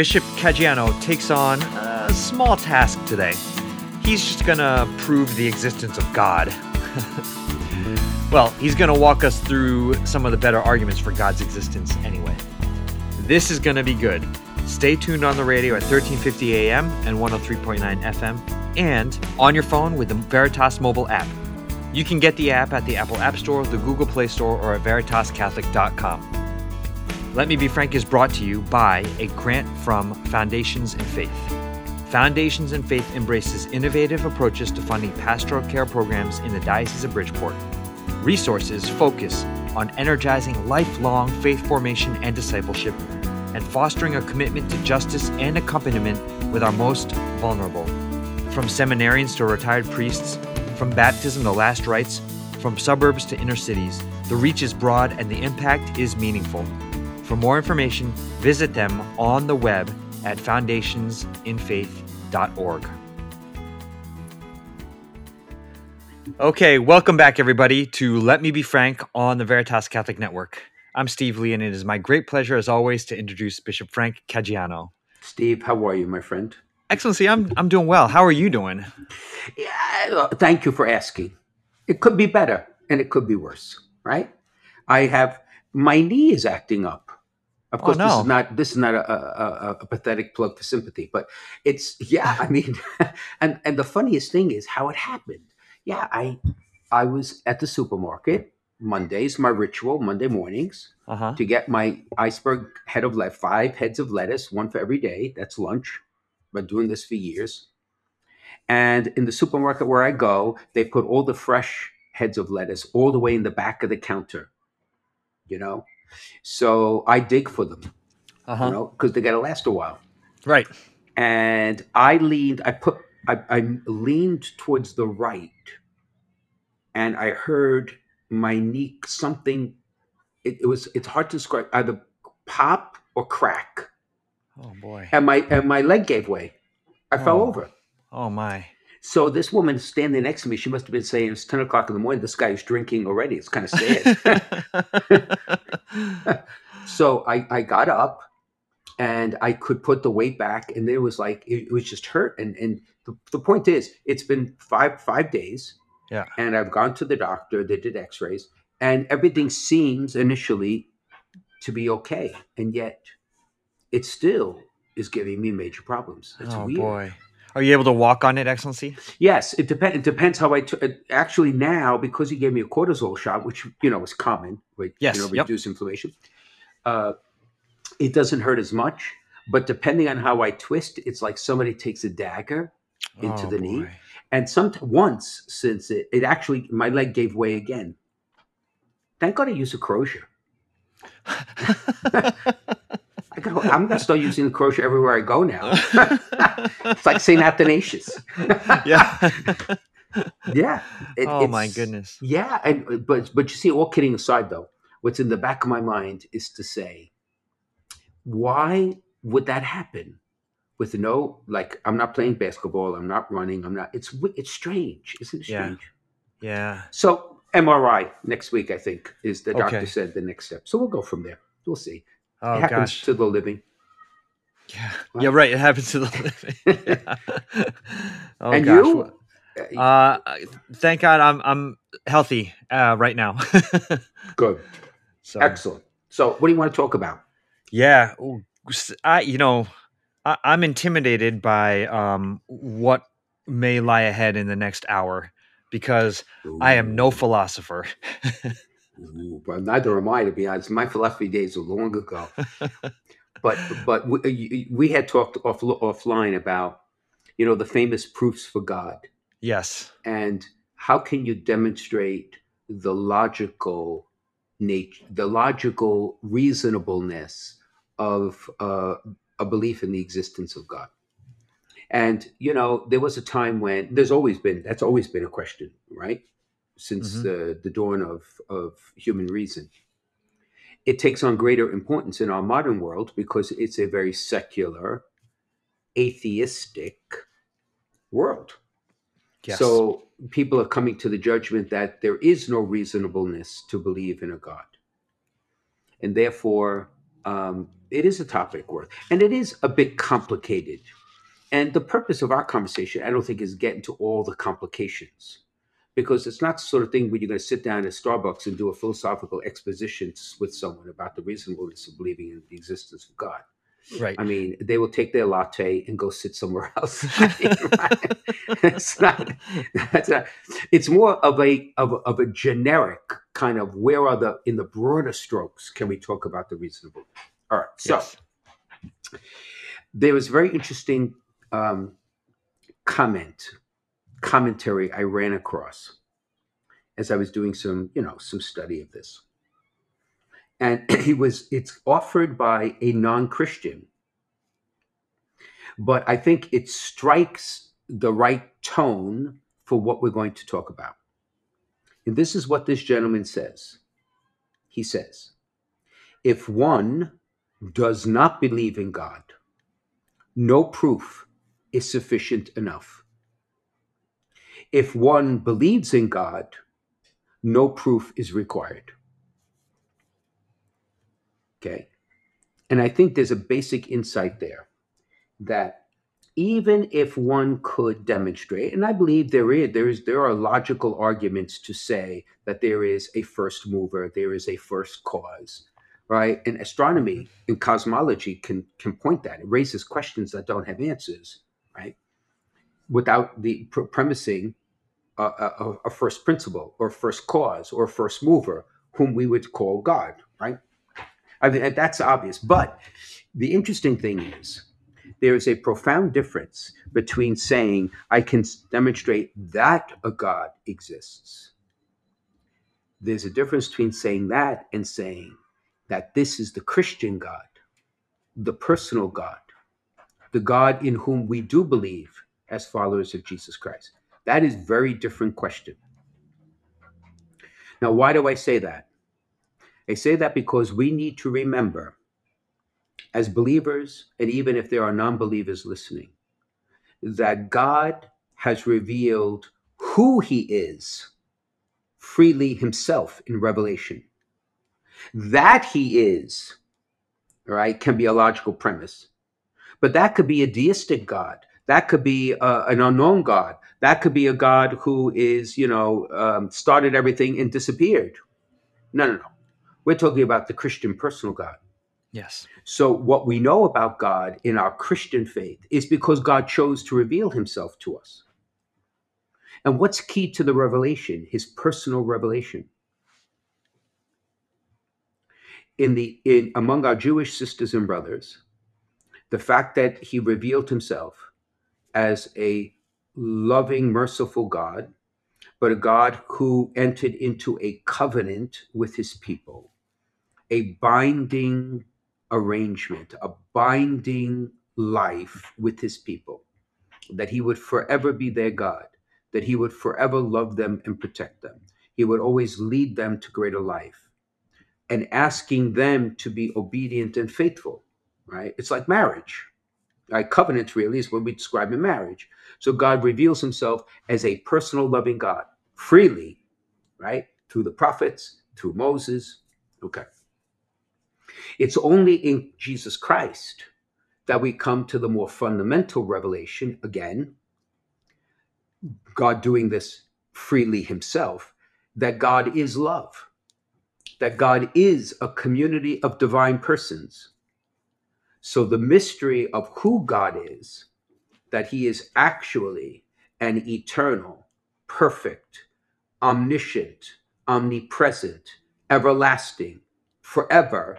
Bishop Caggiano takes on a small task today. He's just going to prove the existence of God. Well, he's going to walk us through some of the better arguments for God's existence anyway. This is going to be good. Stay tuned on the radio at 1350 AM and 103.9 FM and on your phone with the Veritas mobile app. You can get the app at the Apple App Store, the Google Play Store, or at VeritasCatholic.com. Let Me Be Frank is brought to you by a grant from Foundations in Faith. Foundations in Faith embraces innovative approaches to funding pastoral care programs in the Diocese of Bridgeport. Resources focus on energizing lifelong faith formation and discipleship and fostering a commitment to justice and accompaniment with our most vulnerable. From seminarians to retired priests, from baptism to last rites, from suburbs to inner cities, the reach is broad and the impact is meaningful. For more information, visit them on the web at foundationsinfaith.org. Okay, welcome back, everybody, to Let Me Be Frank on the Veritas Catholic Network. I'm Steve Lee, and it is my great pleasure, as always, to introduce Bishop Frank Caggiano. Steve, how are you, my friend? Excellency, I'm doing well. How are you doing? Yeah, thank you for asking. It could be better, and it could be worse, right? My knee is acting up. Of course, this is not a pathetic plug for sympathy, but it's, and the funniest thing is how it happened. Yeah, I was at the supermarket. Mondays, my ritual, Monday mornings, to get my iceberg head of lettuce, 5 heads of lettuce, one for every day. That's lunch. I've been doing this for years. And in the supermarket where I go, they put all the fresh heads of lettuce all the way in the back of the counter, you know? So I dig for them, you know, because they got to last a while. Right. And I leaned towards the right, and I heard my knee something. It's hard to describe, either pop or crack. Oh boy! And my leg gave way. I fell over. Oh my! So this woman standing next to me, she must have been saying, it's 10 o'clock in the morning, this guy is drinking already. It's kind of sad. So I got up, and I could put the weight back, and there was like, it was just hurt. And the point is, it's been five days, and I've gone to the doctor. They did x-rays, and everything seems initially to be okay. And yet it still is giving me major problems. It's weird. Oh boy. Are you able to walk on it, Excellency? Yes, it depends how I actually now, because he gave me a cortisol shot, which you know is common, right? Yes, you know, reduce inflammation. It doesn't hurt as much, but depending on how I twist, it's like somebody takes a dagger into the knee. And once since it actually, my leg gave way again. Thank God I use a crochet. I'm going to start using the crochet everywhere I go now. It's like St. Athanasius. My goodness. Yeah. And, but you see, all kidding aside, though, what's in the back of my mind is to say, why would that happen? With I'm not playing basketball. I'm not running. It's strange. Isn't it strange? Yeah. So MRI next week, I think, is the doctor said the next step. So we'll go from there. We'll see. Oh, it happens to the living. Yeah. Wow. Yeah, right. It happens to the living. Oh, and gosh. You? Thank God I'm healthy right now. Good. So. Excellent. So what do you want to talk about? Yeah. I'm intimidated by what may lie ahead in the next hour because I am no philosopher. Well, neither am I, to be honest. My philosophy days are long ago. but we had talked offline about, you know, the famous proofs for God. Yes. And how can you demonstrate the logical nature, the logical reasonableness of a belief in the existence of God? And, you know, there was a time when that's always been a question, right? Since the dawn of human reason. It takes on greater importance in our modern world because it's a very secular, atheistic world. Yes. So people are coming to the judgment that there is no reasonableness to believe in a God. And therefore, It is a topic worth, and it is a bit complicated. And the purpose of our conversation, I don't think, is getting to all the complications, because it's not the sort of thing where you're going to sit down at Starbucks and do a philosophical exposition with someone about the reasonableness of believing in the existence of God. Right. I mean, they will take their latte and go sit somewhere else. Right? It's more of a generic kind of, where are the, in the broader strokes, can we talk about the reasonable? All right. So there was a very interesting commentary I ran across as I was doing some study of this. And it's offered by a non-Christian, but I think it strikes the right tone for what we're going to talk about. And this is what this gentleman says. He says, if one does not believe in God, no proof is sufficient enough. If one believes in God, no proof is required. Okay. And I think there's a basic insight there that even if one could demonstrate, and I believe there are logical arguments to say that there is a first mover, there is a first cause, right? And astronomy and cosmology can point that. It raises questions that don't have answers, right? Without the premising a first principle or first cause or first mover, whom we would call God, right? I mean, that's obvious. But the interesting thing is, there is a profound difference between saying, I can demonstrate that a God exists. There's a difference between saying that and saying that this is the Christian God, the personal God, the God in whom we do believe as followers of Jesus Christ. That is a very different question. Now, why do I say that? I say that because we need to remember, as believers, and even if there are non-believers listening, that God has revealed who he is freely himself in Revelation. That he is, right, can be a logical premise. But that could be a deistic God. That could be an unknown God. That could be a God who is, started everything and disappeared. No. We're talking about the Christian personal God. Yes. So what we know about God in our Christian faith is because God chose to reveal himself to us. And what's key to the revelation? His personal revelation. Among our Jewish sisters and brothers, the fact that he revealed himself as a loving, merciful God, but a God who entered into a covenant with his people, a binding arrangement, a binding life with his people, that he would forever be their God, that he would forever love them and protect them. He would always lead them to greater life and asking them to be obedient and faithful, right? It's like marriage. Right? Covenants really is what we describe in marriage. So God reveals himself as a personal loving God freely, right? Through the prophets, through Moses. Okay. It's only in Jesus Christ that we come to the more fundamental revelation. Again, God doing this freely himself, that God is love, that God is a community of divine persons. So the mystery of who God is, that he is actually an eternal, perfect, omniscient, omnipresent, everlasting, forever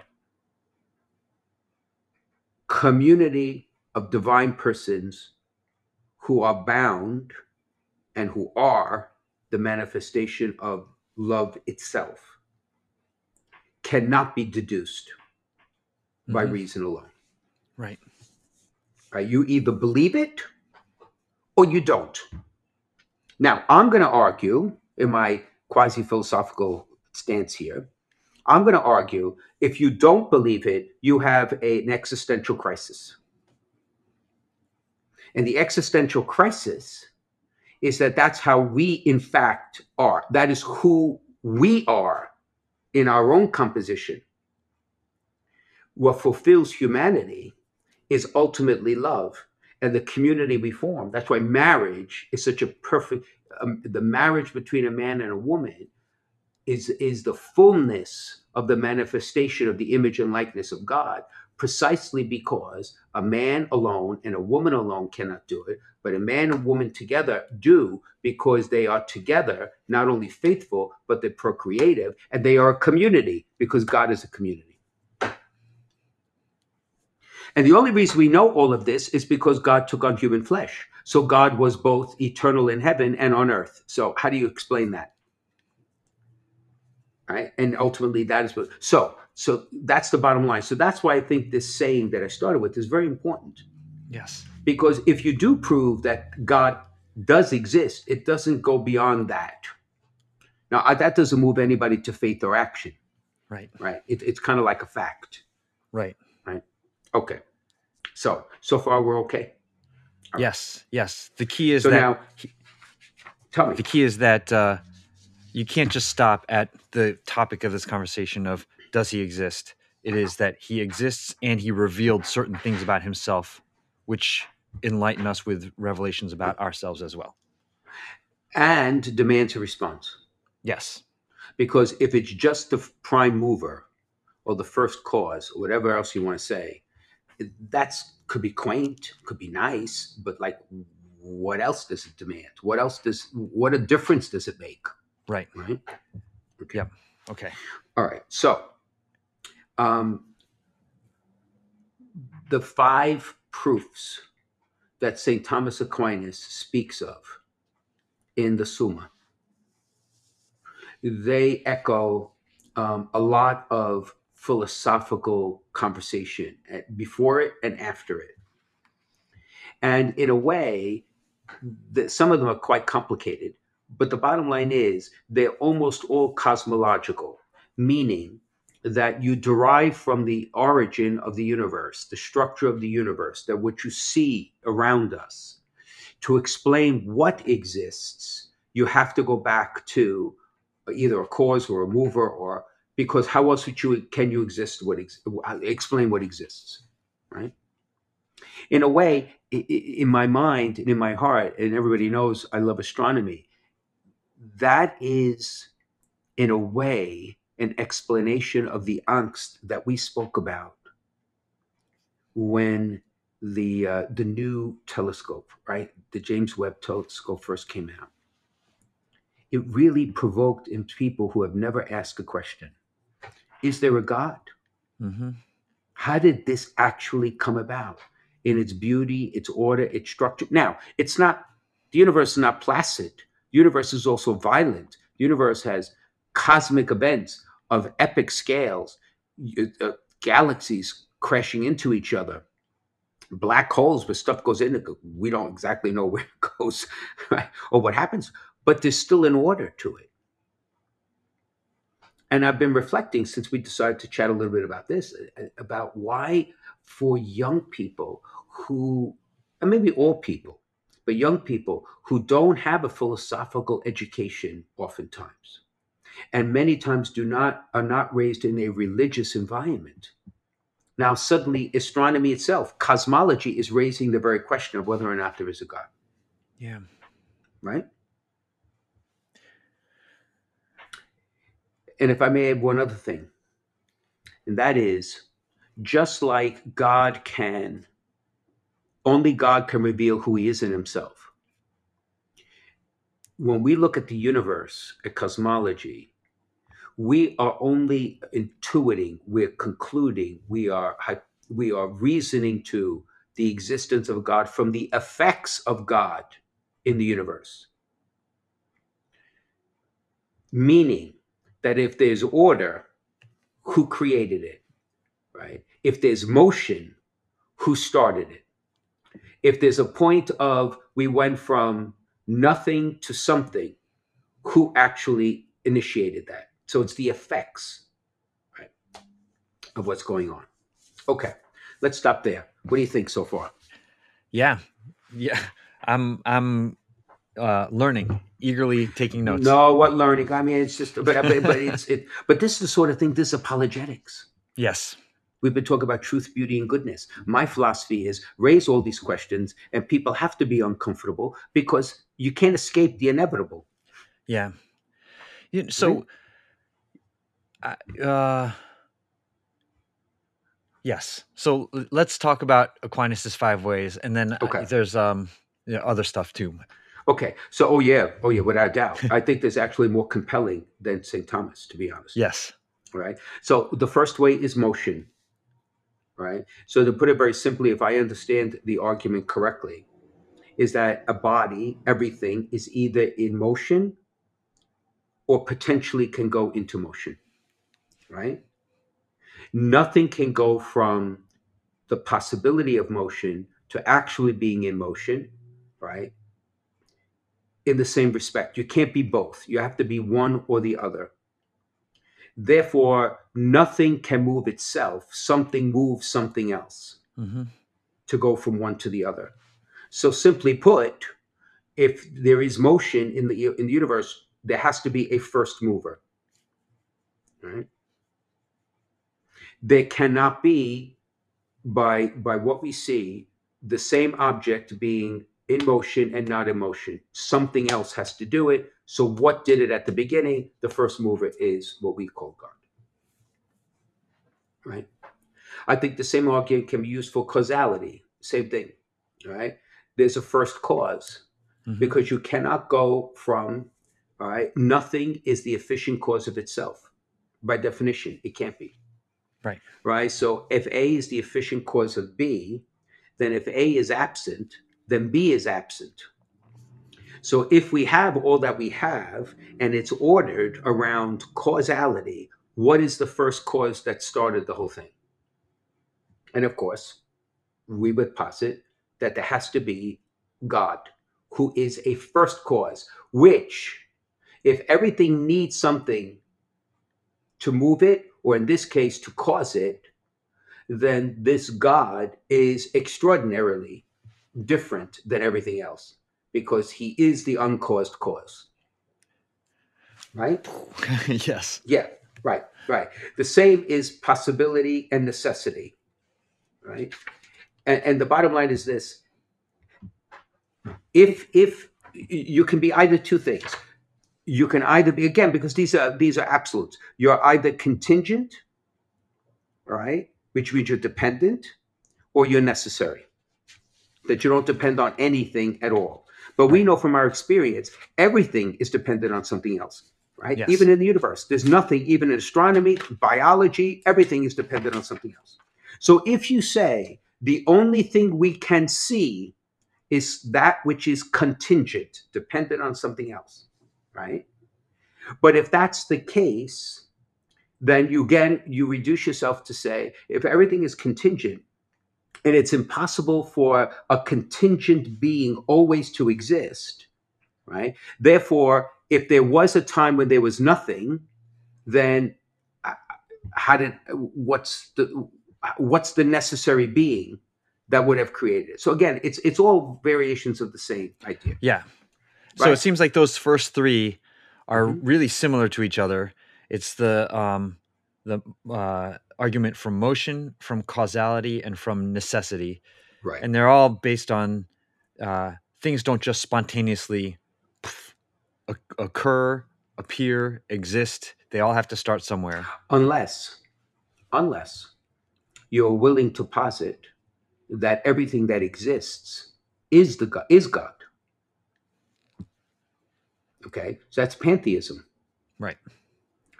community of divine persons who are bound and who are the manifestation of love itself, cannot be deduced by reason alone. Right. Right. You either believe it or you don't. Now, I'm going to argue in my quasi-philosophical stance here, I'm going to argue if you don't believe it, you have an existential crisis. And the existential crisis is that that's how we, in fact, are. That is who we are in our own composition. what fulfills humanity is ultimately love and the community we form. That's why marriage is such a perfect, the marriage between a man and a woman is the fullness of the manifestation of the image and likeness of God, precisely because a man alone and a woman alone cannot do it, but a man and woman together do, because they are together, not only faithful, but they're procreative, and they are a community, because God is a community. And the only reason we know all of this is because God took on human flesh. So God was both eternal in heaven and on earth. So how do you explain that? Right? And ultimately that is what, so that's the bottom line. So that's why I think this saying that I started with is very important. Yes. Because if you do prove that God does exist, it doesn't go beyond that. Now, that doesn't move anybody to faith or action. Right. Right. It's kind of like a fact. Right. Right. Okay. So far we're okay. Right. Yes. Yes. The key is tell me. The key is that you can't just stop at the topic of this conversation of does he exist? It is that he exists and he revealed certain things about himself, which enlighten us with revelations about ourselves as well. And demands a response. Yes. Because if it's just the prime mover or the first cause or whatever else you want to say, that's could be quaint, could be nice, but like, what else does it demand? What a difference does it make? Right. Right. Okay. Yep. Okay. All right. So, the five proofs that St. Thomas Aquinas speaks of in the Summa, they echo a lot of philosophical conversation before it and after it. And in a way, some of them are quite complicated. But the bottom line is they're almost all cosmological, meaning that you derive from the origin of the universe, the structure of the universe, that what you see around us. To explain what exists, you have to go back to either a cause or a mover, or because how else would can you exist? Explain what exists, right? In a way, in my mind and in my heart, and everybody knows I love astronomy, that is, in a way, an explanation of the angst that we spoke about when the new telescope, right, the James Webb Telescope first came out. It really provoked in people who have never asked a question: is there a God? Mm-hmm. How did this actually come about in its beauty, its order, its structure? Now, it's not, the universe is not placid. Universe is also violent. Universe has cosmic events of epic scales, galaxies crashing into each other, black holes where stuff goes in. We don't exactly know where it goes, right, or what happens, but there's still an order to it. And I've been reflecting since we decided to chat a little bit about this, about why for young people who, and maybe all people, but young people who don't have a philosophical education oftentimes, and many times are not raised in a religious environment. Now, suddenly astronomy itself, cosmology, is raising the very question of whether or not there is a God. Yeah. Right? And if I may add one other thing, and that is, just like only God can reveal who he is in himself. When we look at the universe, at cosmology, we are only intuiting, we're concluding, we are reasoning to the existence of God from the effects of God in the universe. Meaning that if there's order, who created it, right? If there's motion, who started it? If there's a point of we went from nothing to something, who actually initiated that? So it's the effects, right, of what's going on. Okay, let's stop there. What do you think so far? Yeah. I'm learning, eagerly taking notes. No, what learning? I mean, it's just, but this is the sort of thing. This is apologetics. Yes. We've been talking about truth, beauty, and goodness. My philosophy is raise all these questions, and people have to be uncomfortable because you can't escape the inevitable. Yeah. So, yes. So let's talk about Aquinas' five ways, and then there's other stuff too. Okay. So, oh yeah, without doubt. I think there's actually more compelling than St. Thomas, to be honest. Yes. Right. So the first way is motion. Right. So to put it very simply, if I understand the argument correctly, is that a body, everything is either in motion or potentially can go into motion, right? Nothing can go from the possibility of motion to actually being in motion, right? In the same respect, you can't be both. You have to be one or the other. Therefore, nothing can move itself. Something moves something else to go from one to the other. So simply put, if there is motion in the universe, there has to be a first mover, right? There cannot be, by what we see, the same object being in motion and not in motion. Something else has to do it. So what did it at the beginning? The first mover is what we call God, right? I think the same argument can be used for causality. Same thing, right? There's a first cause because you cannot go from... All right. Nothing is the efficient cause of itself. By definition, it can't be. Right. Right. So if A is the efficient cause of B, then if A is absent, then B is absent. So if we have all that we have and it's ordered around causality, what is the first cause that started the whole thing? And of course, we would posit that there has to be God, who is a first cause, which... If everything needs something to move it, or in this case, to cause it, then this God is extraordinarily different than everything else because he is the uncaused cause, right? Yes. Yeah, right, right. The same is possibility and necessity, right? And the bottom line is this. If you can be either two things. You can either be, again, because these are absolutes. You're either contingent, right, which means you're dependent, or you're necessary, that you don't depend on anything at all. But we know from our experience, everything is dependent on something else, right? Yes. Even in the universe, there's nothing, even in astronomy, biology, everything is dependent on something else. So if you say the only thing we can see is that which is contingent, dependent on something else, right? But if that's the case, then you reduce yourself to say, if everything is contingent and it's impossible for a contingent being always to exist, right? Therefore, if there was a time when there was nothing, then what's the necessary being that would have created it? So again, it's all variations of the same idea. Yeah. So right. It seems like those first three are really similar to each other. It's the argument from motion, from causality, and from necessity. Right. And they're all based on things don't just spontaneously occur, appear, exist. They all have to start somewhere. Unless you're willing to posit that everything that exists is God. Okay, so that's pantheism. Right.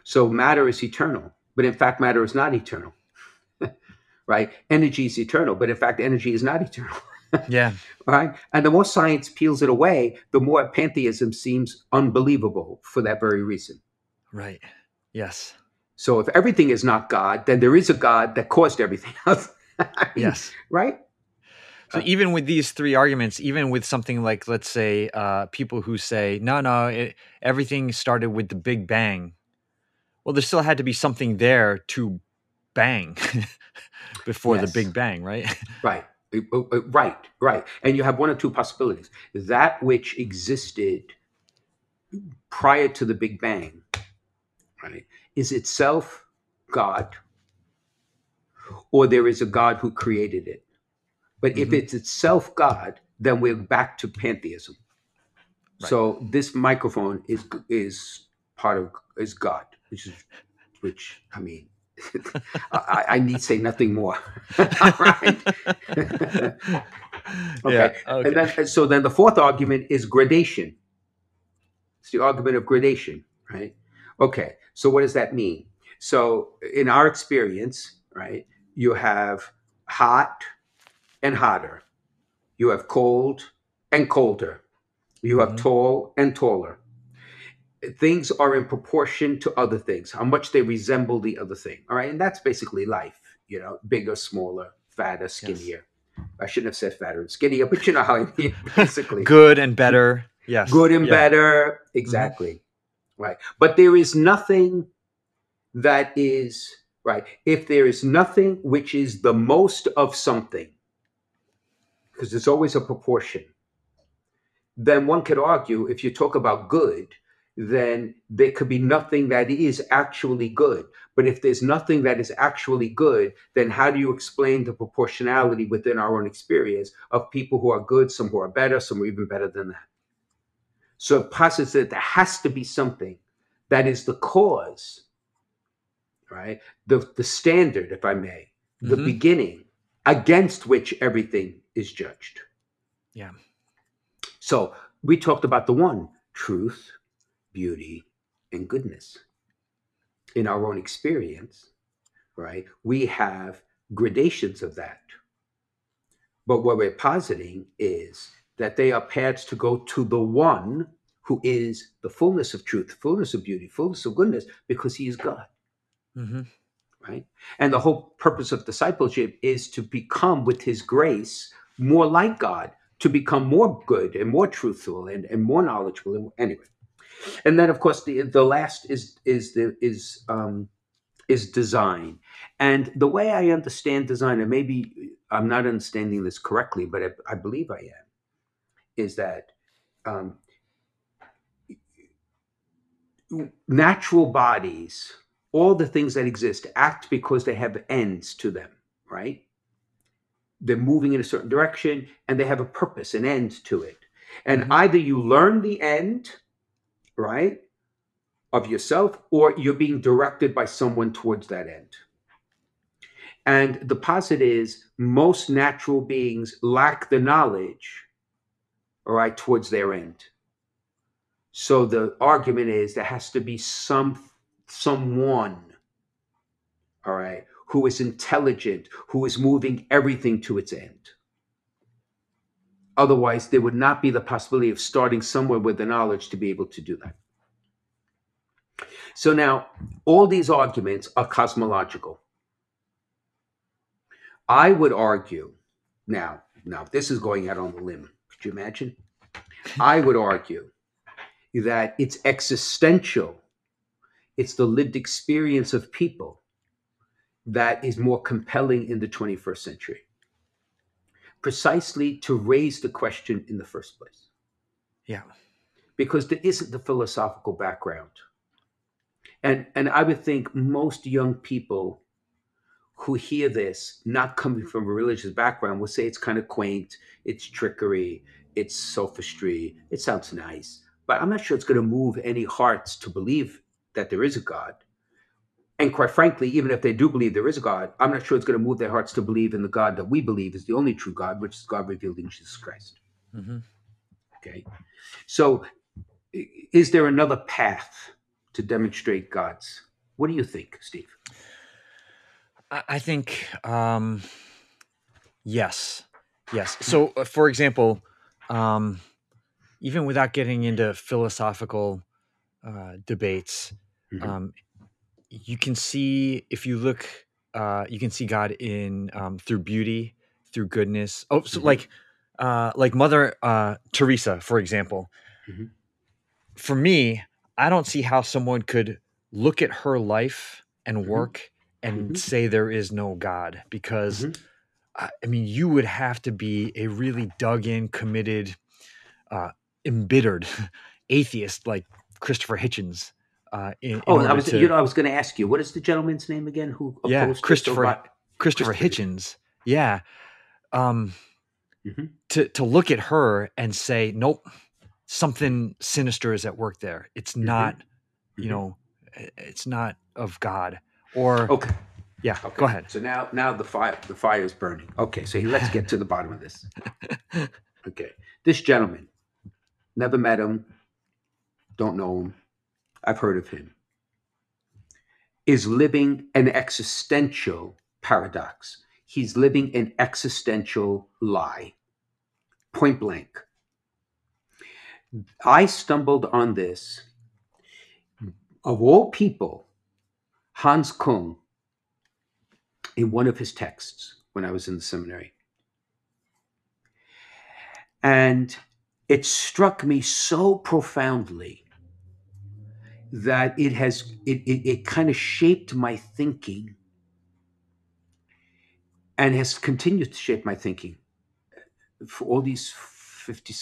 So matter is eternal, but in fact, matter is not eternal. Right? Energy is eternal, but in fact, energy is not eternal. Yeah. Right? And the more science peels it away, the more pantheism seems unbelievable for that very reason. Right. Yes. So if everything is not God, then there is a God that caused everything else. Yes. Right? So even with these three arguments, even with something like, let's say, people who say, no, everything started with the Big Bang. Well, there still had to be something there to bang before the Big Bang, right? Right. And you have one of two possibilities. That which existed prior to the Big Bang, right, is itself God, or there is a God who created it. But if it's itself God, then we're back to pantheism. Right. So this microphone is part of is God, which I mean, I need say nothing more. All right. Okay. Yeah, okay. And then, so then the fourth argument is gradation. It's the argument of gradation, right? Okay. So what does that mean? So in our experience, right, you have hot and hotter. You have cold and colder. You have tall and taller. Things are in proportion to other things, how much they resemble the other thing. All right. And that's basically life, you know, bigger, smaller, fatter, skinnier. Yes. I shouldn't have said fatter and skinnier, but you know how I mean, basically. Good and better. Yes. Good and better. Exactly. Right. But there is nothing that is right. If there is nothing which is the most of something, because there's always a proportion, then one could argue if you talk about good, then there could be nothing that is actually good. But if there's nothing that is actually good, then how do you explain the proportionality within our own experience of people who are good, some who are better, some are even better than that? So it posits that there has to be something that is the cause, right? The standard, if I may, the beginning against which everything is judged. Yeah. So we talked about the one, truth, beauty, and goodness. In our own experience, right, we have gradations of that. But what we're positing is that they are paths to go to the one who is the fullness of truth, fullness of beauty, fullness of goodness, because he is God. Right? And the whole purpose of discipleship is to become, with his grace, more like God, to become more good and more truthful and more knowledgeable. And, anyway. And then, of course, the last is design. And the way I understand design, and maybe I'm not understanding this correctly, but I believe I am, is that natural bodies, all the things that exist, act because they have ends to them, right? They're moving in a certain direction, and they have a purpose, an end to it. And either you learn the end, right, of yourself, or you're being directed by someone towards that end. And the posit is most natural beings lack the knowledge, all right, towards their end. So the argument is there has to be someone, all right, who is intelligent, who is moving everything to its end. Otherwise, there would not be the possibility of starting somewhere with the knowledge to be able to do that. So now, all these arguments are cosmological. I would argue, now this is going out on the limb, could you imagine? I would argue that it's existential, it's the lived experience of people that is more compelling in the 21st century. Precisely to raise the question in the first place. Yeah. Because there isn't the philosophical background. And I would think most young people who hear this, not coming from a religious background, will say it's kind of quaint, it's trickery, it's sophistry, it sounds nice. But I'm not sure it's going to move any hearts to believe that there is a God. And quite frankly, even if they do believe there is a God, I'm not sure it's going to move their hearts to believe in the God that we believe is the only true God, which is God revealed in Jesus Christ. Okay. So is there another path to demonstrate God's? What do you think, Steve? I think, yes. Yes. So, for example, even without getting into philosophical debates, you can see, if you look, you can see God in through beauty, through goodness. Oh, so like Mother Teresa, for example. For me, I don't see how someone could look at her life and work and say there is no God, because I mean, you would have to be a really dug in, committed, embittered atheist like Christopher Hitchens. In I was going to ask you, what is the gentleman's name again? Who opposed Christopher Christopher Hitchens. Yeah. To look at her and say, nope, something sinister is at work there. It's not, you know, it's not of God. Or okay. Yeah, okay. Go ahead. So now the fire is burning. Okay, so let's get to the bottom of this. Okay, this gentleman, never met him, don't know him, I've heard of him, is living an existential paradox. He's living an existential lie, point blank. I stumbled on this, of all people, Hans Kung, in one of his texts when I was in the seminary. And it struck me so profoundly that it kind of shaped my thinking and has continued to shape my thinking for all these 40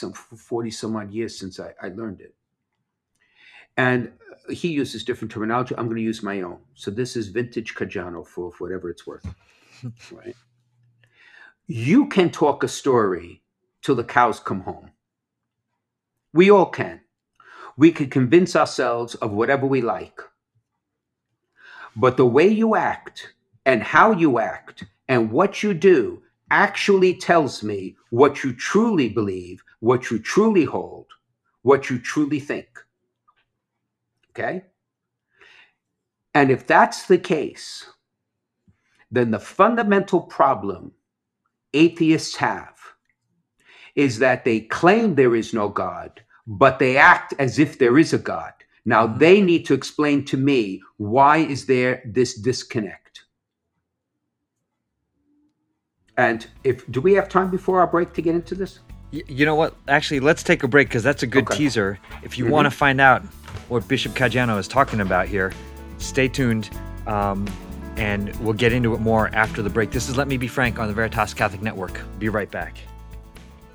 some odd years since I learned it. And he uses different terminology. I'm going to use my own. So this is vintage Caggiano for whatever it's worth. Right? You can talk a story till the cows come home. We all can. We can convince ourselves of whatever we like. But the way you act and how you act and what you do actually tells me what you truly believe, what you truly hold, what you truly think. Okay? And if that's the case, then the fundamental problem atheists have is that they claim there is no God, but they act as if there is a God. Now they need to explain to me, why is there this disconnect? And do we have time before our break to get into this? You know what? Actually, let's take a break because that's a good teaser. If you want to find out what Bishop Caggiano is talking about here, stay tuned, and we'll get into it more after the break. This is Let Me Be Frank on the Veritas Catholic Network. Be right back.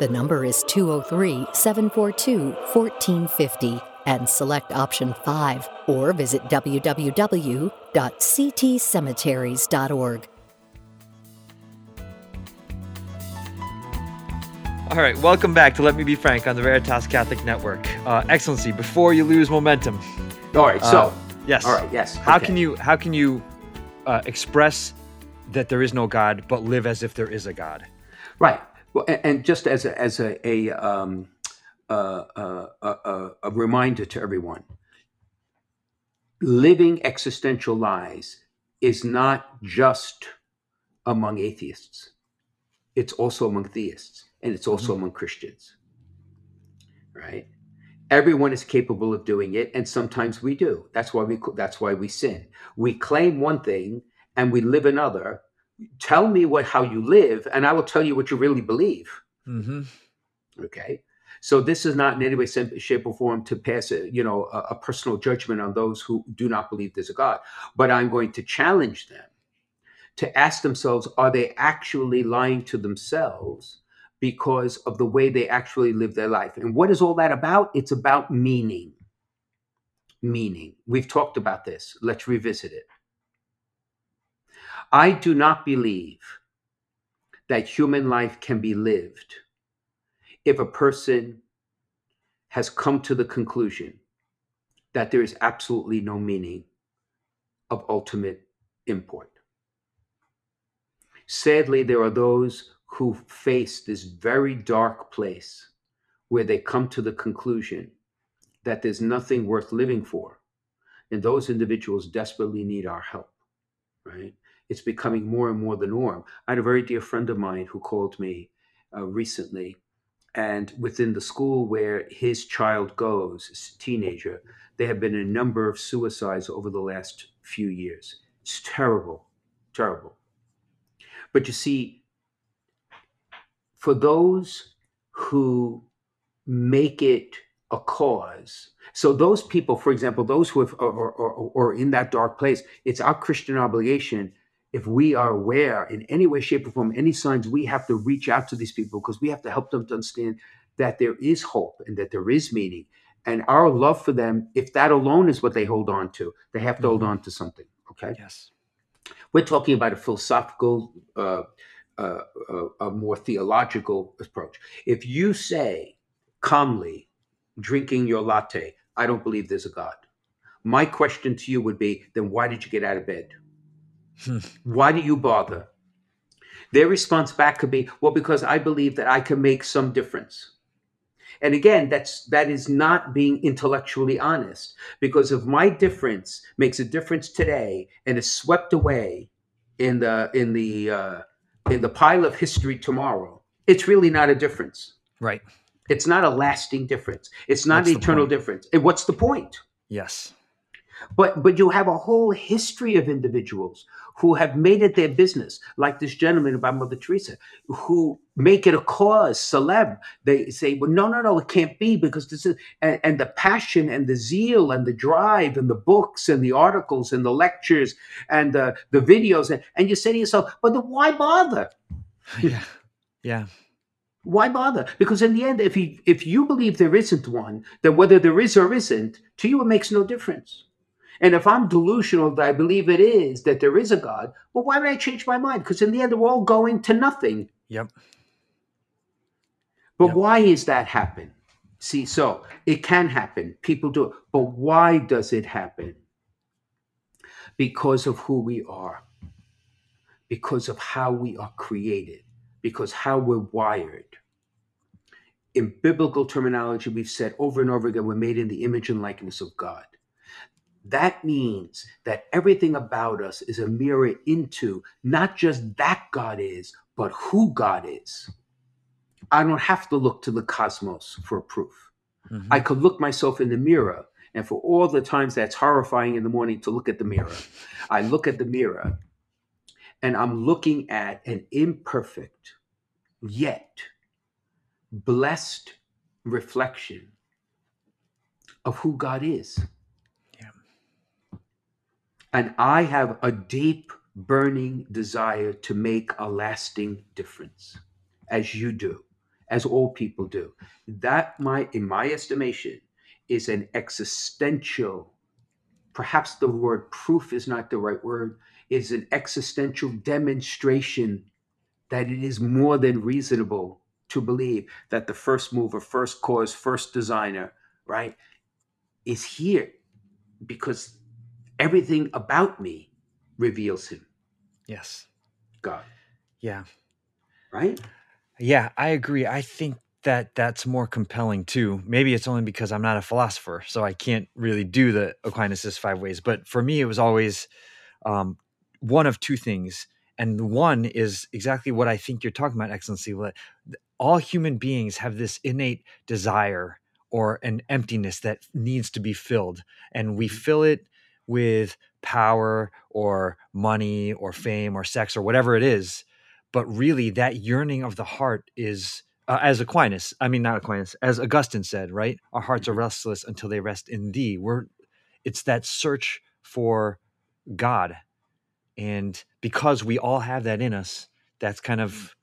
The number is 203-742-1450 and select option 5, or visit www.ctcemeteries.org. All right, welcome back to Let Me Be Frank on the Veritas Catholic Network. Excellency, before you lose momentum. All right, so. Yes. All right, yes. How can you express that there is no God but live as if there is a God? Right. Well, and just as a reminder to everyone, living existential lies is not just among atheists. It's also among theists, and it's also among Christians, right? Everyone is capable of doing it, and sometimes we do. That's why we sin. We claim one thing and we live another. Tell me how you live, and I will tell you what you really believe. Okay, so this is not in any way, shape, or form to pass a personal judgment on those who do not believe there's a God. But I'm going to challenge them to ask themselves: are they actually lying to themselves because of the way they actually live their life. And what is all that about? It's about meaning. Meaning. We've talked about this. Let's revisit it. I do not believe that human life can be lived if a person has come to the conclusion that there is absolutely no meaning of ultimate import. Sadly, there are those who face this very dark place where they come to the conclusion that there's nothing worth living for. And those individuals desperately need our help, right? It's becoming more and more the norm. I had a very dear friend of mine who called me recently, and within the school where his child goes, as a teenager, there have been a number of suicides over the last few years. It's terrible, terrible. But you see, for those who make it a cause, so those people, for example, those who are in that dark place, it's our Christian obligation, if we are aware in any way, shape, or form, any signs, we have to reach out to these people because we have to help them to understand that there is hope and that there is meaning. And our love for them, if that alone is what they hold on to, they have to hold on to something, okay? Yes. We're talking about a philosophical, a more theological approach. If you say calmly, drinking your latte, I don't believe there's a God. My question to you would be, then why did you get out of bed? Why do you bother? Their response back could be, well, because I believe that I can make some difference. And again, that is not being intellectually honest, because if my difference makes a difference today and is swept away in the pile of history tomorrow, it's really not a difference. Right. It's not a lasting difference. It's not an eternal difference. And what's the point? Yes. But you have a whole history of individuals who have made it their business, like this gentleman about Mother Teresa, who make it a cause, celeb. They say, well, no, it can't be because this is, and the passion and the zeal and the drive and the books and the articles and the lectures and the videos. And you say to yourself, but then why bother? Yeah, yeah. Why bother? Because in the end, if you believe there isn't one, then whether there is or isn't, to you it makes no difference. And if I'm delusional that I believe it is, that there is a God, well, why would I change my mind? Because in the end, we're all going to nothing. Yep. But why is that happen? See, so it can happen. People do it. But why does it happen? Because of who we are. Because of how we are created. Because how we're wired. In biblical terminology, we've said over and over again, we're made in the image and likeness of God. That means that everything about us is a mirror into not just that God is, but who God is. I don't have to look to the cosmos for proof. Mm-hmm. I could look myself in the mirror, and for all the times that's horrifying in the morning to look at the mirror, I look at the mirror, and I'm looking at an imperfect, yet blessed reflection of who God is. And I have a deep, burning desire to make a lasting difference, as you do, as all people do. That, in my estimation, is an existential, perhaps the word proof is not the right word, is an existential demonstration that it is more than reasonable to believe that the first mover, first cause, first designer, right, is here because everything about me reveals him. Yes. God. Yeah. Right? Yeah, I agree. I think that that's more compelling too. Maybe it's only because I'm not a philosopher, so I can't really do the Aquinas' 5 ways. But for me, it was always one of two things. And one is exactly what I think you're talking about, Excellency. All human beings have this innate desire or an emptiness that needs to be filled. And we fill it with power or money or fame or sex or whatever it is. But really that yearning of the heart is, as Augustine said, right? Our hearts are restless until they rest in thee. It's that search for God. And because we all have that in us, that's kind of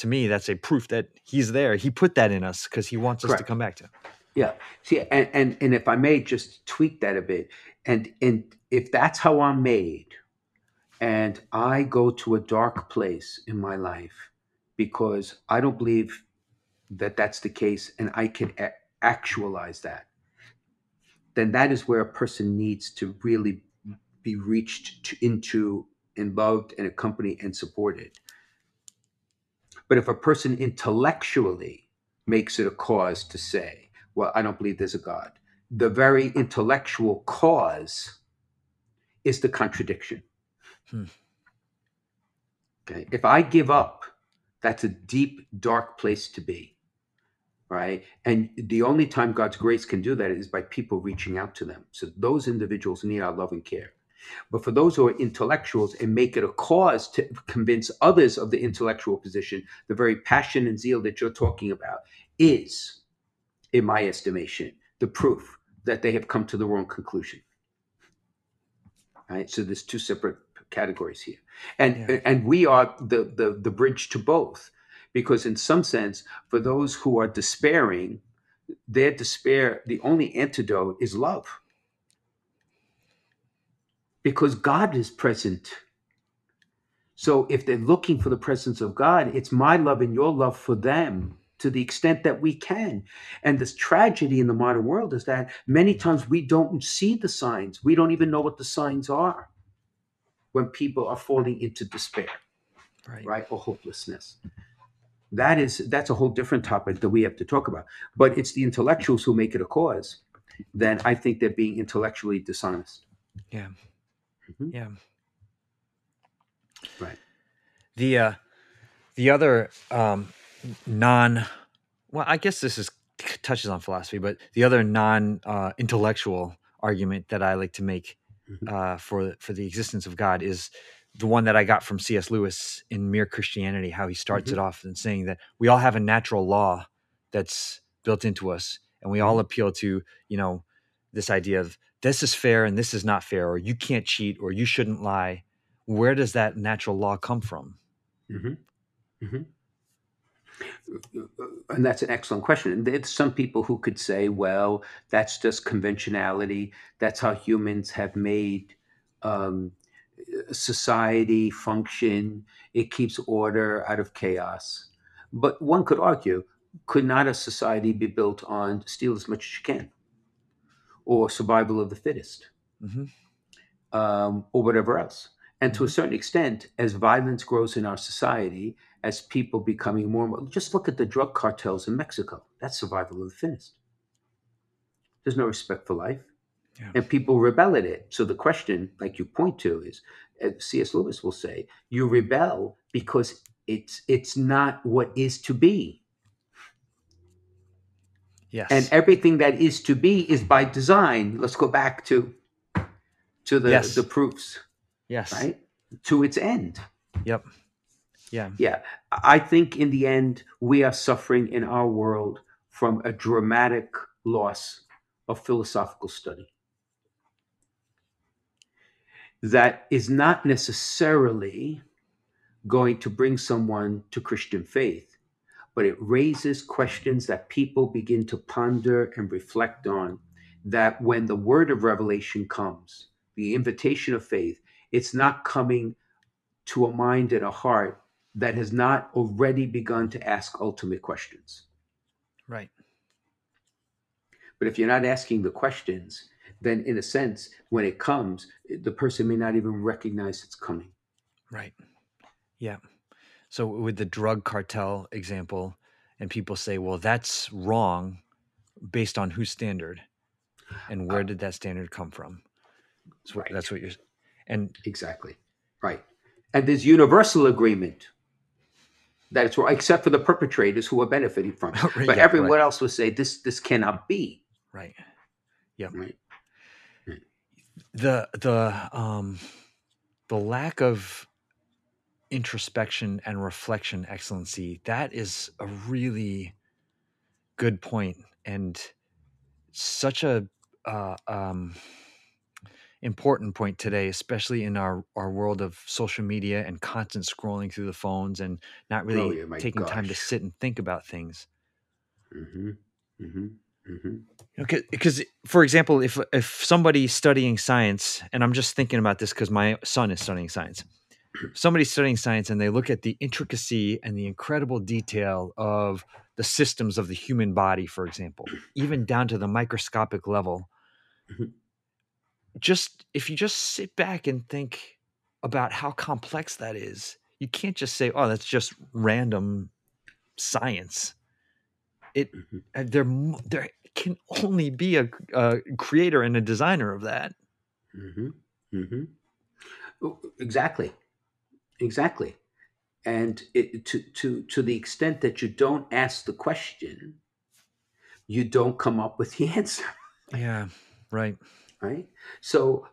to me, that's a proof that he's there. He put that in us because he wants us to come back to him. Yeah. See, and if I may just tweak that a bit, and if that's how I'm made, and I go to a dark place in my life because I don't believe that that's the case, and I can actualize that, then that is where a person needs to really be reached into and loved and accompanied and supported. But if a person intellectually makes it a cause to say, well, I don't believe there's a God, the very intellectual cause is the contradiction. Okay. If I give up, that's a deep, dark place to be, right? And the only time God's grace can do that is by people reaching out to them. So those individuals need our love and care. But for those who are intellectuals and make it a cause to convince others of the intellectual position, the very passion and zeal that you're talking about is, in my estimation, the proof that they have come to the wrong conclusion. All right? So there's two separate categories here, and we are the bridge to both, because in some sense, for those who are despairing, their despair, the only antidote is love, because God is present. So if they're looking for the presence of God, it's my love and your love for them to the extent that we can. And this tragedy in the modern world is that many times we don't see the signs. We don't even know what the signs are when people are falling into despair, right? Or hopelessness. That's a whole different topic that we have to talk about. But it's the intellectuals who make it a cause. Then I think they're being intellectually dishonest. Yeah. Mm-hmm. Yeah. Right. The other well, I guess this is touches on philosophy, but the other non-intellectual argument that I like to make for the existence of God is the one that I got from C.S. Lewis in Mere Christianity, how he starts it off and saying that we all have a natural law that's built into us, and we all appeal to, you know, this idea of this is fair and this is not fair, or you can't cheat, or you shouldn't lie. Where does that natural law come from? And that's an excellent question. And there's some people who could say, well, that's just conventionality. That's how humans have made society function. It keeps order out of chaos. But one could argue, could not a society be built on steal as much as you can, or survival of the fittest, or whatever else? And to a certain extent, as violence grows in our society, as people becoming more and more, just look at the drug cartels in Mexico. That's survival of the fittest. There's no respect for life. Yeah. And people rebel at it. So the question, like you point to, is, as C.S. Lewis will say, you rebel because it's not what is to be. Yes. And everything that is to be is by design. Let's go back to the proofs. Yes. Right? To its end. Yep. Yeah. Yeah. I think in the end, we are suffering in our world from a dramatic loss of philosophical study. That is not necessarily going to bring someone to Christian faith, but it raises questions that people begin to ponder and reflect on, that when the word of revelation comes, the invitation of faith, it's not coming to a mind and a heart that has not already begun to ask ultimate questions. Right. But if you're not asking the questions, then in a sense, when it comes, the person may not even recognize it's coming. Right. Yeah. So with the drug cartel example, and people say, well, that's wrong based on whose standard, and where did that standard come from? That's what, that's what you're, and exactly. Right. And there's universal agreement that it's wrong, except for the perpetrators who are benefiting from it. But everyone else would say, this cannot be. Right. Yeah. Right. The lack of introspection and reflection, Excellency, that is a really good point, and such important point today, especially in our world of social media and constant scrolling through the phones and not really taking time to sit and think about things. Mm-hmm. Mm-hmm. Mm-hmm. Okay, because for example, if somebody's studying science, and I'm just thinking about this because my son is studying science. Somebody's studying science and they look at the intricacy and the incredible detail of the systems of the human body, for example, even down to the microscopic level. Mm-hmm. Just if you just sit back and think about how complex that is, you can't just say, "Oh, that's just random science." It mm-hmm. there can only be a creator and a designer of that. Mm-hmm. Mm-hmm. Exactly. And to the extent that you don't ask the question, you don't come up with the answer. Yeah. Right. Right. So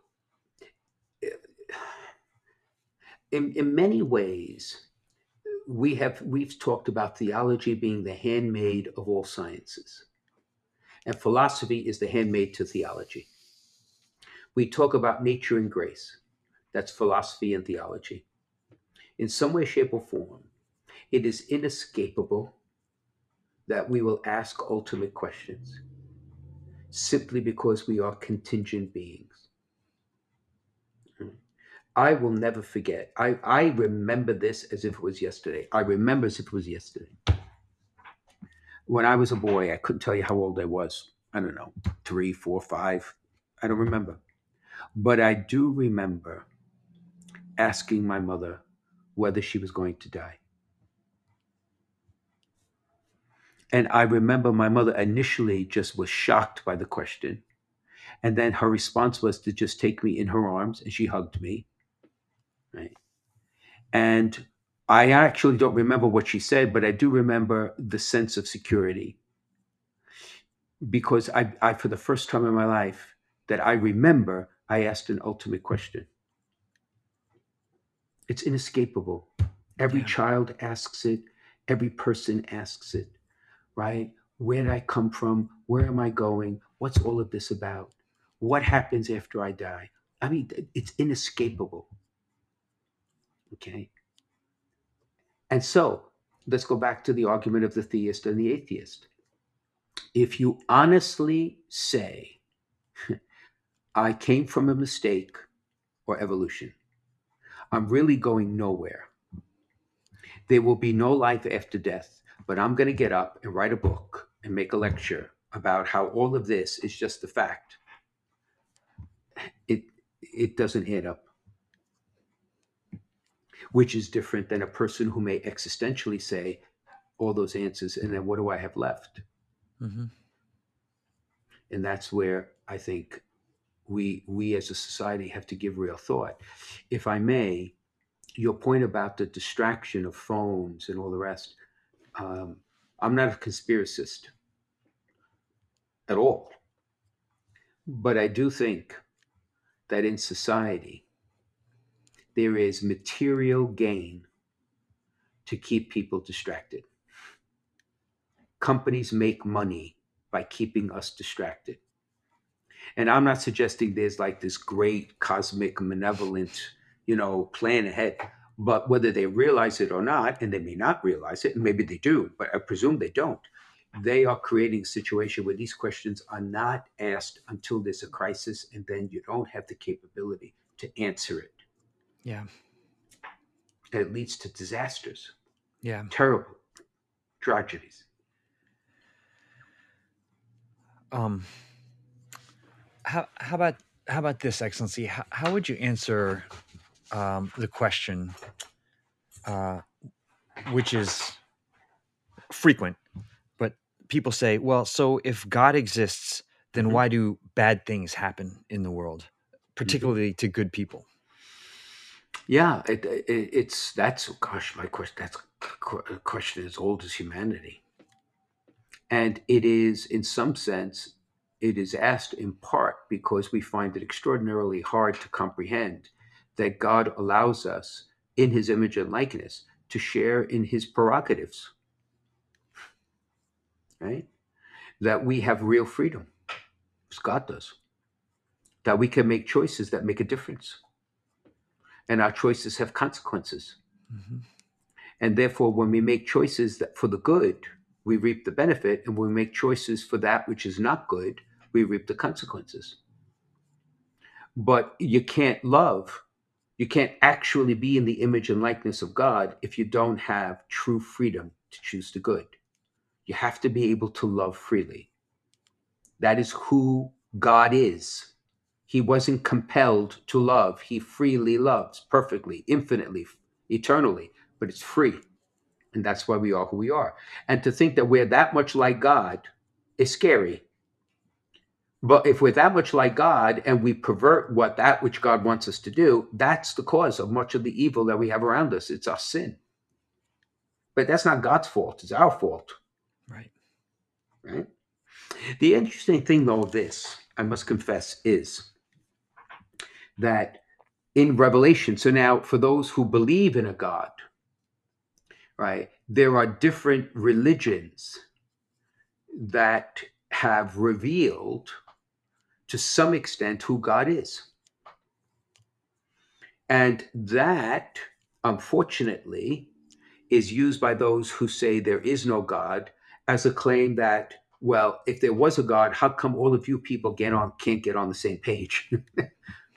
in many ways, we've talked about theology being the handmaid of all sciences, and philosophy is the handmaid to theology. We talk about nature and grace. That's philosophy and theology. In some way, shape, or form, it is inescapable that we will ask ultimate questions, simply because we are contingent beings. I will never forget. I remember this as if it was yesterday. When I was a boy, I couldn't tell you how old I was. I don't know, 3, 4, 5. I don't remember. But I do remember asking my mother whether she was going to die. And I remember my mother initially just was shocked by the question. And then her response was to just take me in her arms, and she hugged me. Right? And I actually don't remember what she said, but I do remember the sense of security. Because I for the first time in my life that I remember, I asked an ultimate question. It's inescapable. Every child asks it. Every person asks it. Right? Where did I come from? Where am I going? What's all of this about? What happens after I die? I mean, it's inescapable. Okay? And so, let's go back to the argument of the theist and the atheist. If you honestly say, I came from a mistake or evolution, I'm really going nowhere. There will be no life after death. But I'm going to get up and write a book and make a lecture about how all of this is just the fact. It doesn't add up. Which is different than a person who may existentially say all those answers and then what do I have left? Mm-hmm. And that's where I think we as a society have to give real thought. If I may, your point about the distraction of phones and all the rest, I'm not a conspiracist at all, but I do think that in society, there is material gain to keep people distracted. Companies make money by keeping us distracted. And I'm not suggesting there's like this great cosmic malevolent, plan ahead. But whether they realize it or not, and they may not realize it, and maybe they do, but I presume they don't, they are creating a situation where these questions are not asked until there's a crisis, and then you don't have the capability to answer it. Yeah. And it leads to disasters. Yeah. Terrible tragedies. How about this, Excellency? How would you answer the question, which is frequent, but people say, well, so if God exists, then why do bad things happen in the world, particularly to good people? Yeah, that's a question as old as humanity. And it is, in some sense, it is asked in part because we find it extraordinarily hard to comprehend that God allows us in his image and likeness to share in his prerogatives, right? That we have real freedom, as God does. that we can make choices that make a difference. And our choices have consequences. Mm-hmm. And therefore, when we make choices that for the good, we reap the benefit. And when we make choices for that which is not good, we reap the consequences. But you can't love. You can't actually be in the image and likeness of God if you don't have true freedom to choose the good. You have to be able to love freely. That is who God is. He wasn't compelled to love. He freely loves, perfectly, infinitely, eternally. But it's free. And that's why we are who we are. And to think that we're that much like God is scary. But if we're that much like God and we pervert what that which God wants us to do, that's the cause of much of the evil that we have around us. It's our sin. But that's not God's fault. It's our fault. Right. Right. The interesting thing, though, of this, I must confess, is that in Revelation, so now for those who believe in a God, right, there are different religions that have revealed to some extent who God is. And that, unfortunately, is used by those who say there is no God as a claim that, well, if there was a God, how come all of you people can't get on the same page,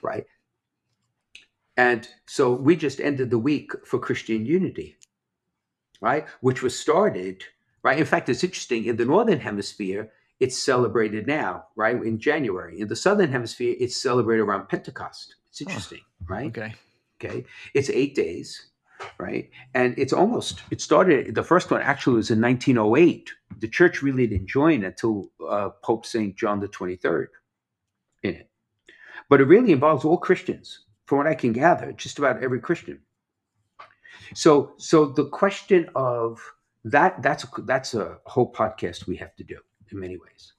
right? And so we just ended the week for Christian unity, right, which was started, right? In fact, it's interesting, in the Northern Hemisphere, it's celebrated now, right, in January. In the Southern Hemisphere, it's celebrated around Pentecost. It's interesting, right? Okay. Okay. It's 8 days, right? And it started, the first one actually was in 1908. The church really didn't join until Pope St. John the 23rd in it. But it really involves all Christians, from what I can gather, just about every Christian. So the question of that's a whole podcast we have to do in many ways.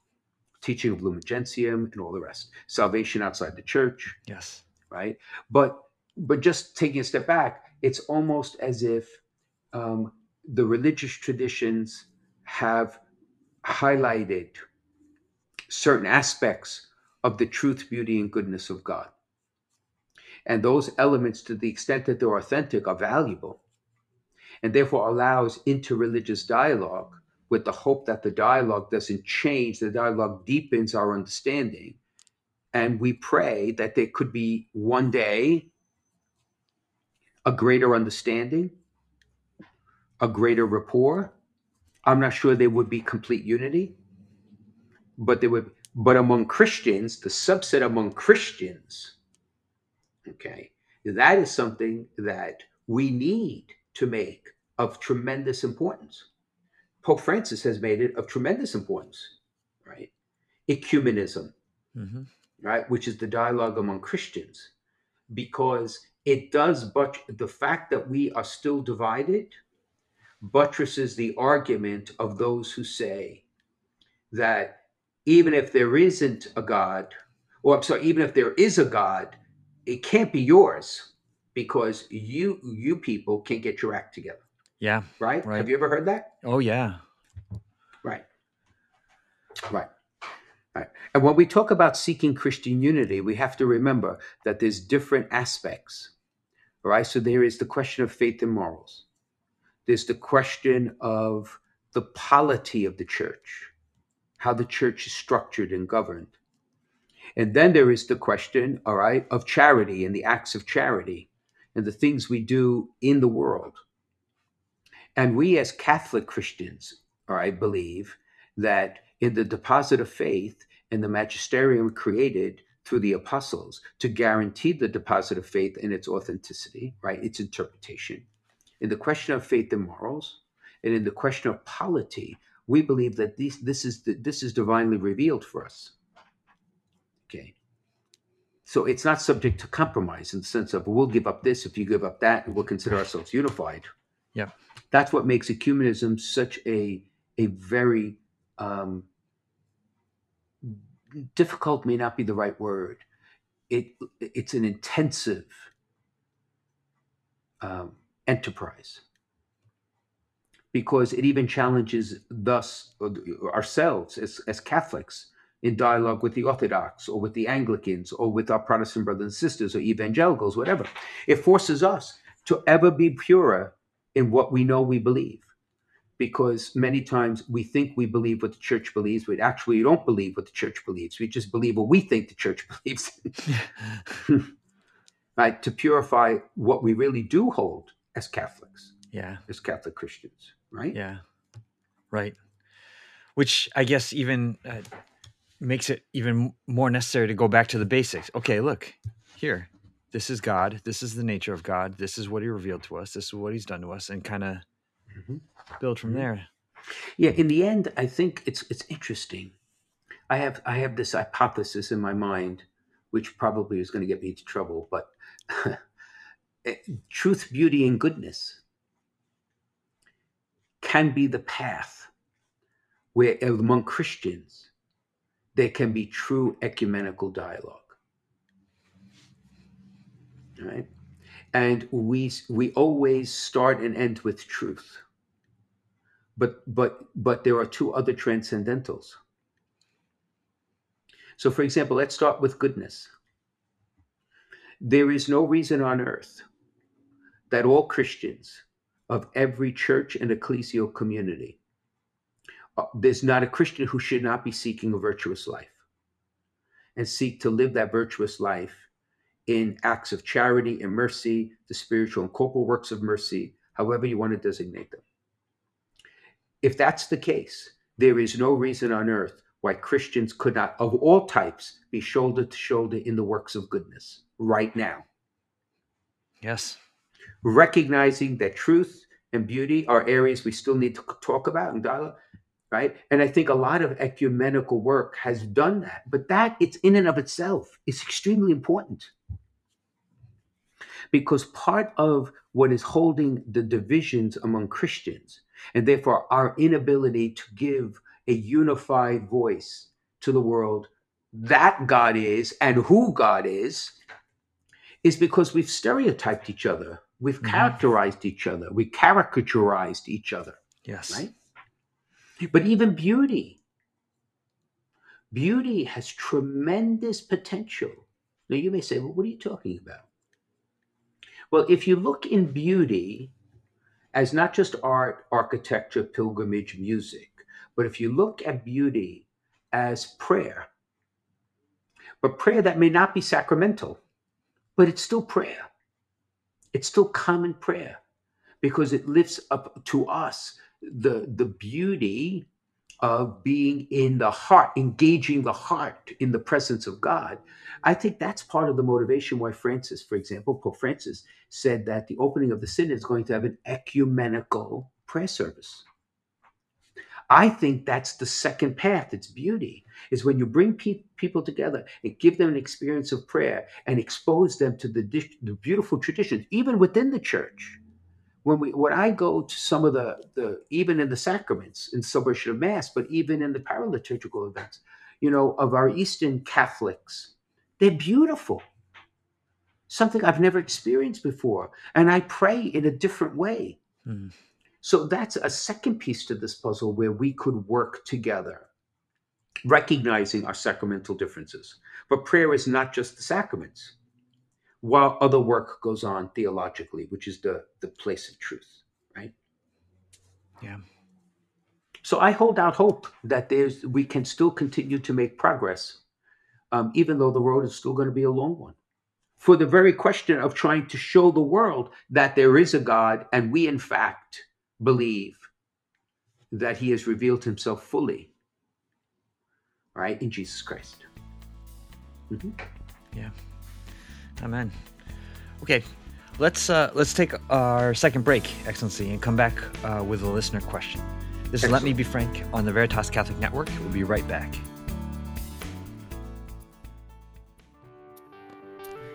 Teaching of Lumen Gentium and all the rest. Salvation outside the church. Yes. Right? But just taking a step back, it's almost as if the religious traditions have highlighted certain aspects of the truth, beauty, and goodness of God. And those elements, to the extent that they're authentic, are valuable, and therefore allows interreligious dialogue with the hope that the dialogue doesn't change. The dialogue deepens our understanding. And we pray that there could be one day a greater understanding, a greater rapport. I'm not sure there would be complete unity, but among Christians, the subset among Christians, okay, that is something that we need to make of tremendous importance. Pope Francis has made it of tremendous importance, right? Ecumenism, mm-hmm. right, which is the dialogue among Christians, because it does, but the fact that we are still divided buttresses the argument of those who say that even if there isn't a God, or I'm sorry, even if there is a God, it can't be yours because you people can't get your act together. Yeah. Right? Have you ever heard that? Oh, yeah. Right. And when we talk about seeking Christian unity, we have to remember that there's different aspects, right? So there is the question of faith and morals. There's the question of the polity of the church, how the church is structured and governed. And then there is the question, all right, of charity and the acts of charity and the things we do in the world. And we as Catholic Christians, all right, believe that in the deposit of faith and the magisterium created through the apostles to guarantee the deposit of faith and its authenticity, right, its interpretation. In the question of faith and morals and in the question of polity, we believe that this is divinely revealed for us. Okay. So it's not subject to compromise in the sense of we'll give up this if you give up that and we'll consider ourselves unified. Yeah. That's what makes ecumenism such a very difficult may not be the right word. It's an intensive enterprise because it even challenges thus ourselves as Catholics in dialogue with the Orthodox or with the Anglicans or with our Protestant brothers and sisters or evangelicals, whatever. It forces us to ever be purer in what we know we believe, because many times we think we believe what the church believes, but actually we don't believe what the church believes. We just believe what we think the church believes. Right? To purify what we really do hold as Catholics. Yeah. As Catholic Christians, right? Yeah. Right. Which I guess even makes it even more necessary to go back to the basics. Okay, look, here. This is God. This is the nature of God. This is what he revealed to us. This is what he's done to us, and kind of build from there. Yeah. In the end, I think it's interesting. I have this hypothesis in my mind, which probably is going to get me into trouble, but truth, beauty, and goodness can be the path where among Christians, there can be true ecumenical dialogue. Right? And we always start and end with truth. But there are two other transcendentals. So, for example, let's start with goodness. There is no reason on earth that all Christians of every church and ecclesial community, there's not a Christian who should not be seeking a virtuous life and seek to live that virtuous life in acts of charity and mercy, the spiritual and corporal works of mercy, however you want to designate them. If that's the case, there is no reason on earth why Christians could not, of all types, be shoulder to shoulder in the works of goodness right now. Yes. Recognizing that truth and beauty are areas we still need to talk about and dialogue, right? And I think a lot of ecumenical work has done that, but that it's in and of itself is extremely important. Because part of what is holding the divisions among Christians, and therefore our inability to give a unified voice to the world that God is and who God is because we've stereotyped each other. We've characterized each other. We caricaturized each other. Yes. Right? But even beauty has tremendous potential. Now you may say, well, what are you talking about? Well, if you look in beauty as not just art, architecture, pilgrimage, music, but if you look at beauty as prayer, but prayer that may not be sacramental, but it's still prayer. It's still common prayer because it lifts up to us the beauty of being in the heart, engaging the heart in the presence of God. I think that's part of the motivation why Francis, for example, Pope Francis, said that the opening of the synod is going to have an ecumenical prayer service. I think that's the second path. It's beauty, is when you bring people together and give them an experience of prayer and expose them to the beautiful traditions, even within the church. When I go to some of the even in the sacraments, in celebration of Mass, but even in the paraliturgical events, you know, of our Eastern Catholics, they're beautiful. Something I've never experienced before. And I pray in a different way. Mm. So that's a second piece to this puzzle where we could work together, recognizing our sacramental differences. But prayer is not just the sacraments, while other work goes on theologically, which is the place of truth, right? Yeah. So I hold out hope that we can still continue to make progress, even though the road is still going to be a long one, for the very question of trying to show the world that there is a God and we, in fact, believe that he has revealed himself fully, right, in Jesus Christ. Mm-hmm. Yeah. Amen. Okay, let's take our second break, Excellency, and come back with a listener question. This is Let Me Be Frank on the Veritas Catholic Network. We'll be right back.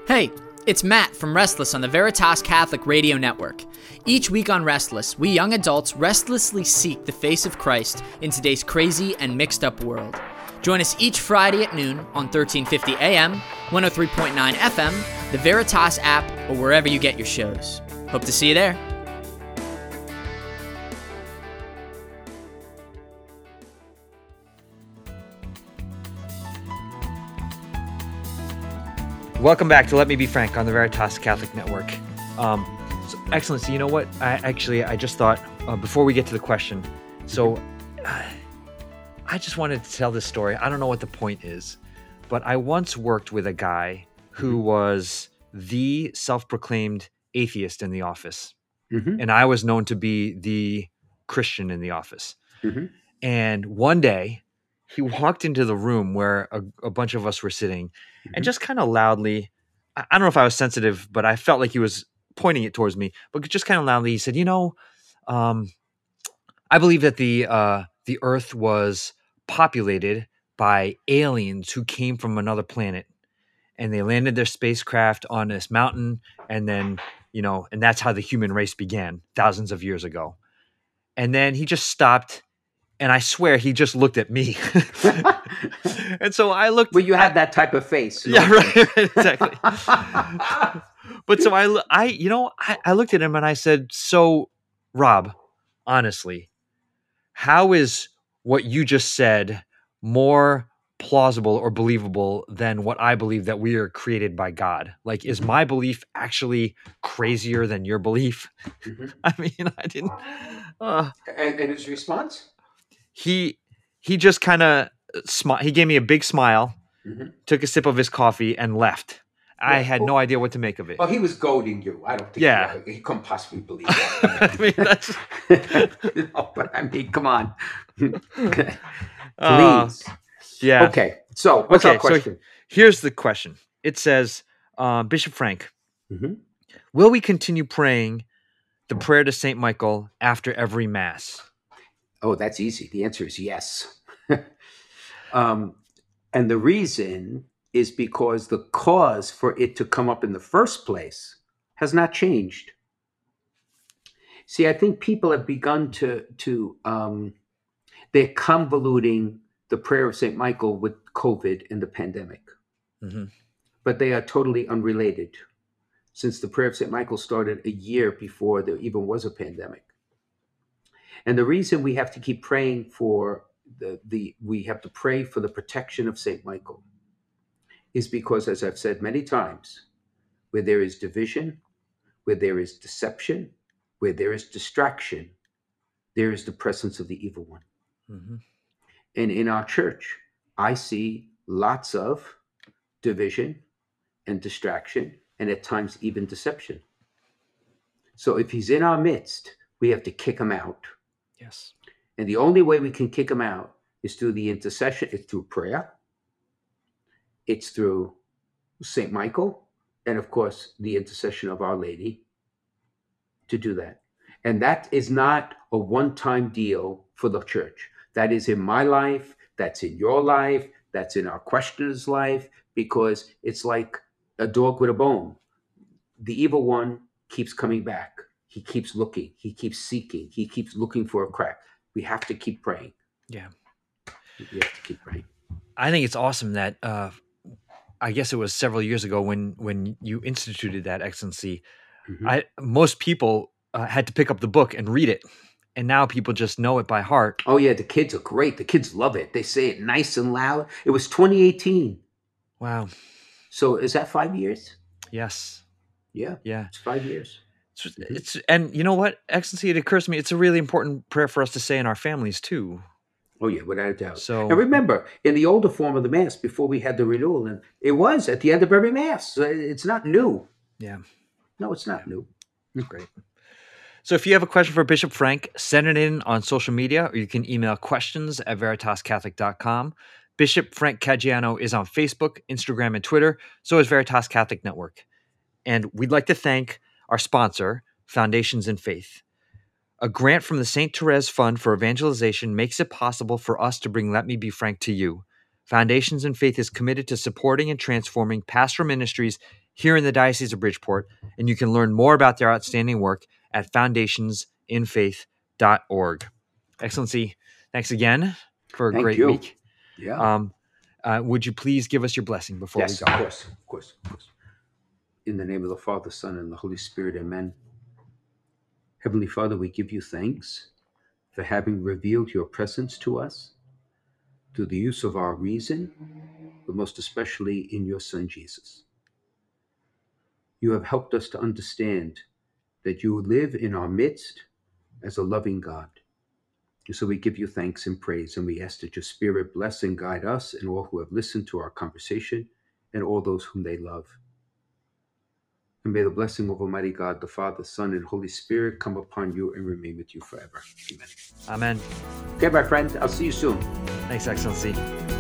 Hey, it's Matt from Restless on the Veritas Catholic Radio Network. Each week on Restless, we young adults restlessly seek the face of Christ in today's crazy and mixed-up world. Join us each Friday at noon on 1350 AM, 103.9 FM, the Veritas app, or wherever you get your shows. Hope to see you there. Welcome back to Let Me Be Frank on the Veritas Catholic Network. Excellency, you know what? I just thought before we get to the question, so I just wanted to tell this story. I don't know what the point is, but I once worked with a guy who was the self-proclaimed atheist in the office, and I was known to be the Christian in the office. And one day, he walked into the room where a bunch of us were sitting and just kind of loudly, I don't know if I was sensitive, but I felt like he was pointing it towards me, but just kind of loudly, he said, you know, I believe that the earth was populated by aliens who came from another planet and they landed their spacecraft on this mountain. And then, you know, and that's how the human race began thousands of years ago. And then he just stopped. And I swear he just looked at me. And so I looked. Well, you have that type of face. Yeah, right. Exactly. But so I looked at him and I said, so Rob, honestly, how is what you just said more plausible or believable than what I believe that we are created by God? Like, is my belief actually crazier than your belief? I mean, I didn't. And his response? He just kind of smiled. He gave me a big smile, took a sip of his coffee, and left. I had no idea what to make of it. Well, he was goading you. I don't think he couldn't possibly believe that. I mean, that's... no, but I mean, come on. Please. Yeah. Okay. So what's our question? So here's the question. It says, Bishop Frank, will we continue praying the prayer to St. Michael after every Mass? Oh, that's easy. The answer is yes. And the reason is because the cause for it to come up in the first place has not changed. See, I think people have begun to they're convoluting the prayer of St. Michael with COVID and the pandemic. But they are totally unrelated, since the prayer of St. Michael started a year before there even was a pandemic. And the reason we have to keep praying for we have to pray for the protection of St. Michael is because, as I've said many times, where there is division, where there is deception, where there is distraction, there is the presence of the evil one. And in our church, I see lots of division and distraction, and at times even deception. So if he's in our midst, we have to kick him out. Yes. And the only way we can kick them out is through the intercession. It's through prayer. It's through St. Michael. And of course, the intercession of Our Lady to do that. And that is not a one-time deal for the church. That is in my life. That's in your life. That's in our questioner's life, because it's like a dog with a bone. The evil one keeps coming back. He keeps looking, he keeps seeking, he keeps looking for a crack. We have to keep praying. Yeah. We have to keep praying. I think it's awesome that, I guess it was several years ago when you instituted that, Excellency, most people had to pick up the book and read it. And now people just know it by heart. Oh yeah, the kids are great. The kids love it. They say it nice and loud. It was 2018. Wow. So is that 5 years? Yes. Yeah. Yeah. It's 5 years. And you know what, Excellency, it occurs to me, it's a really important prayer for us to say in our families too. Oh yeah, without a doubt. So, and remember, in the older form of the Mass, before we had the renewal, and it was at the end of every Mass. So it's not new. Yeah. No, it's not new. Great. So if you have a question for Bishop Frank, send it in on social media, or you can email questions at veritascatholic.com. Bishop Frank Caggiano is on Facebook, Instagram, and Twitter. So is Veritas Catholic Network. And we'd like to thank our sponsor, Foundations in Faith. A grant from the St. Therese Fund for Evangelization makes it possible for us to bring Let Me Be Frank to you. Foundations in Faith is committed to supporting and transforming pastoral ministries here in the Diocese of Bridgeport, and you can learn more about their outstanding work at foundationsinfaith.org. Excellency, thanks again for a great week. Yeah. Would you please give us your blessing before we go? Yes, of course. In the name of the Father, Son, and the Holy Spirit, amen. Heavenly Father, we give you thanks for having revealed your presence to us through the use of our reason, but most especially in your Son, Jesus. You have helped us to understand that you live in our midst as a loving God. And so we give you thanks and praise, and we ask that your Spirit bless and guide us and all who have listened to our conversation and all those whom they love. And may the blessing of Almighty God, the Father, Son, and Holy Spirit come upon you and remain with you forever. Amen. Amen. Okay, my friend. I'll see you soon. Thanks, Excellency.